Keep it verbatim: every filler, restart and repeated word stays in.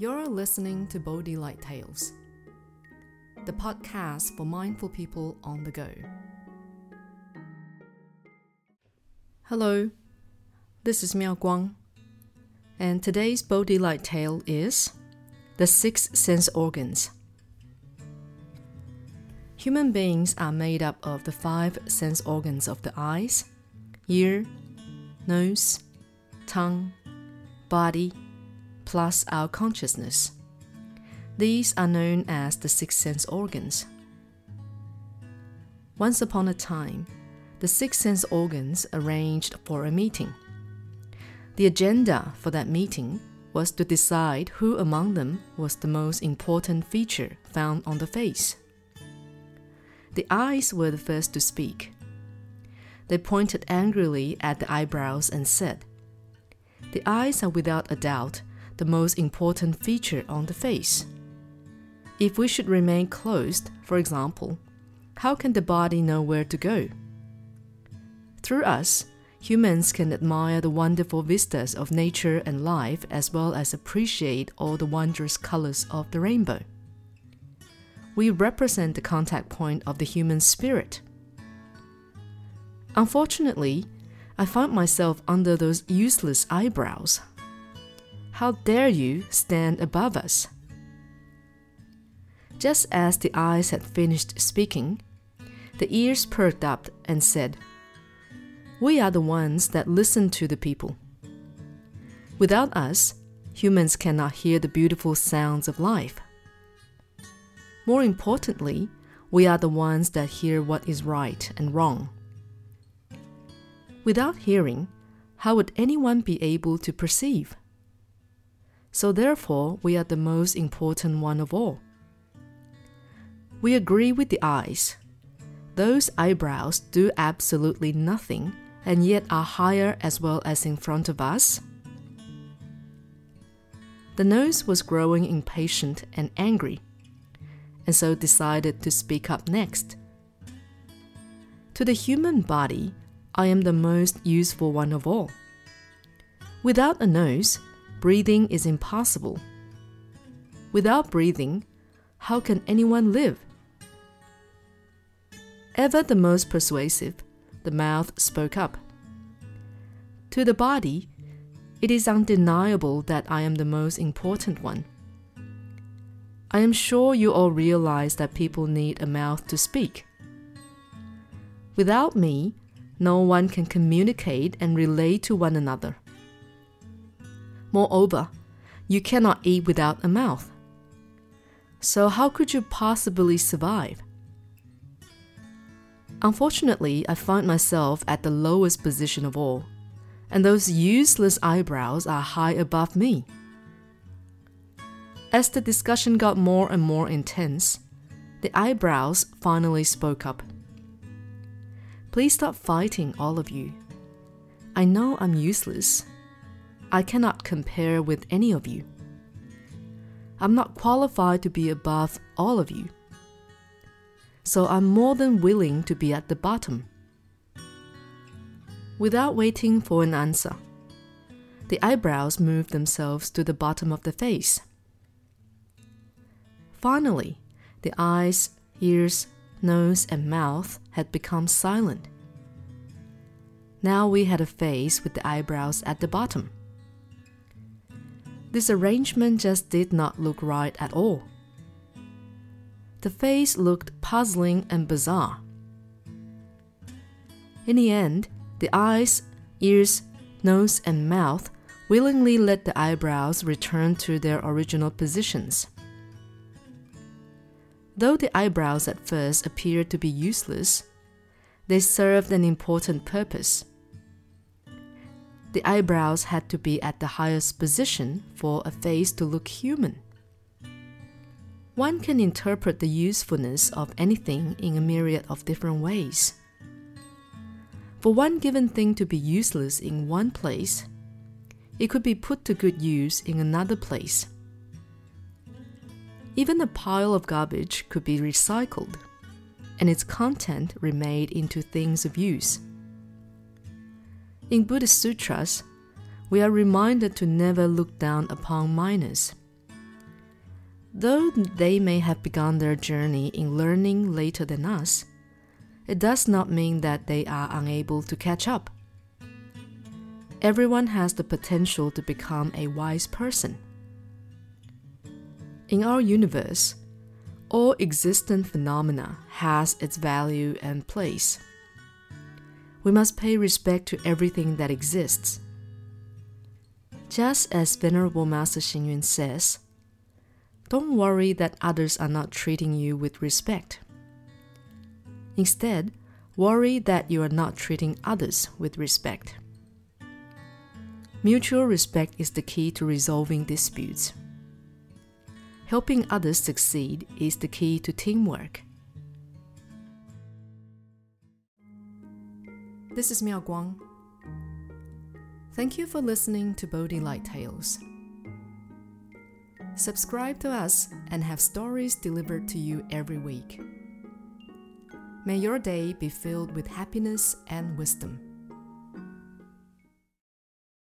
You're listening to Bodhi Light Tales, the podcast for mindful people on the go. Hello, this is Miao Guang, and today's Bodhi Light Tale is The Six Sense Organs. Human beings are made up of the five sense organs of the eyes, ear, nose, tongue, body, plus our consciousness. These are known as the six sense organs. Once upon a time, the six sense organs arranged for a meeting. The agenda for that meeting was to decide who among them was the most important feature found on the face. The eyes were the first to speak. They pointed angrily at the eyebrows and said, "The eyes are without a doubt the most important feature on the face. If we should remain closed, for example, how can the body know where to go? Through us, humans can admire the wonderful vistas of nature and life as well as appreciate all the wondrous colors of the rainbow. We represent the contact point of the human spirit. Unfortunately, I found myself under those useless eyebrows. How dare you stand above us?" Just as the eyes had finished speaking, the ears perked up and said, "We are the ones that listen to the people. Without us, humans cannot hear the beautiful sounds of life. More importantly, we are the ones that hear what is right and wrong. Without hearing, how would anyone be able to perceive? So therefore, we are the most important one of all. We agree with the eyes. Those eyebrows do absolutely nothing and yet are higher as well as in front of us." The nose was growing impatient and angry, and so decided to speak up next. "To the human body, I am the most useful one of all. Without a nose, breathing is impossible. Without breathing, how can anyone live?" Ever the most persuasive, the mouth spoke up. "To the body, it is undeniable that I am the most important one. I am sure you all realize that people need a mouth to speak. Without me, no one can communicate and relate to one another. Moreover, you cannot eat without a mouth. So how could you possibly survive? Unfortunately, I find myself at the lowest position of all, and those useless eyebrows are high above me." As the discussion got more and more intense, the eyebrows finally spoke up. "Please stop fighting, all of you. I know I'm useless. I cannot compare with any of you. I'm not qualified to be above all of you. So I'm more than willing to be at the bottom." Without waiting for an answer, the eyebrows moved themselves to the bottom of the face. Finally, the eyes, ears, nose, and mouth had become silent. Now we had a face with the eyebrows at the bottom. This arrangement just did not look right at all. The face looked puzzling and bizarre. In the end, the eyes, ears, nose, and mouth willingly let the eyebrows return to their original positions. Though the eyebrows at first appeared to be useless, they served an important purpose. The eyebrows had to be at the highest position for a face to look human. One can interpret the usefulness of anything in a myriad of different ways. For one given thing to be useless in one place, it could be put to good use in another place. Even a pile of garbage could be recycled, and its content remade into things of use. In Buddhist sutras, we are reminded to never look down upon minors, Though they may have begun their journey in learning later than us, it does not mean that they are unable to catch up. Everyone has the potential to become a wise person. In our universe, all existent phenomena has its value and place. We must pay respect to everything that exists. Just as Venerable Master Xingyun says, don't worry that others are not treating you with respect. Instead, worry that you are not treating others with respect. Mutual respect is the key to resolving disputes. Helping others succeed is the key to teamwork. This is Miao Guang. Thank you for listening to Bodhi Light Tales. Subscribe to us and have stories delivered to you every week. May your day be filled with happiness and wisdom.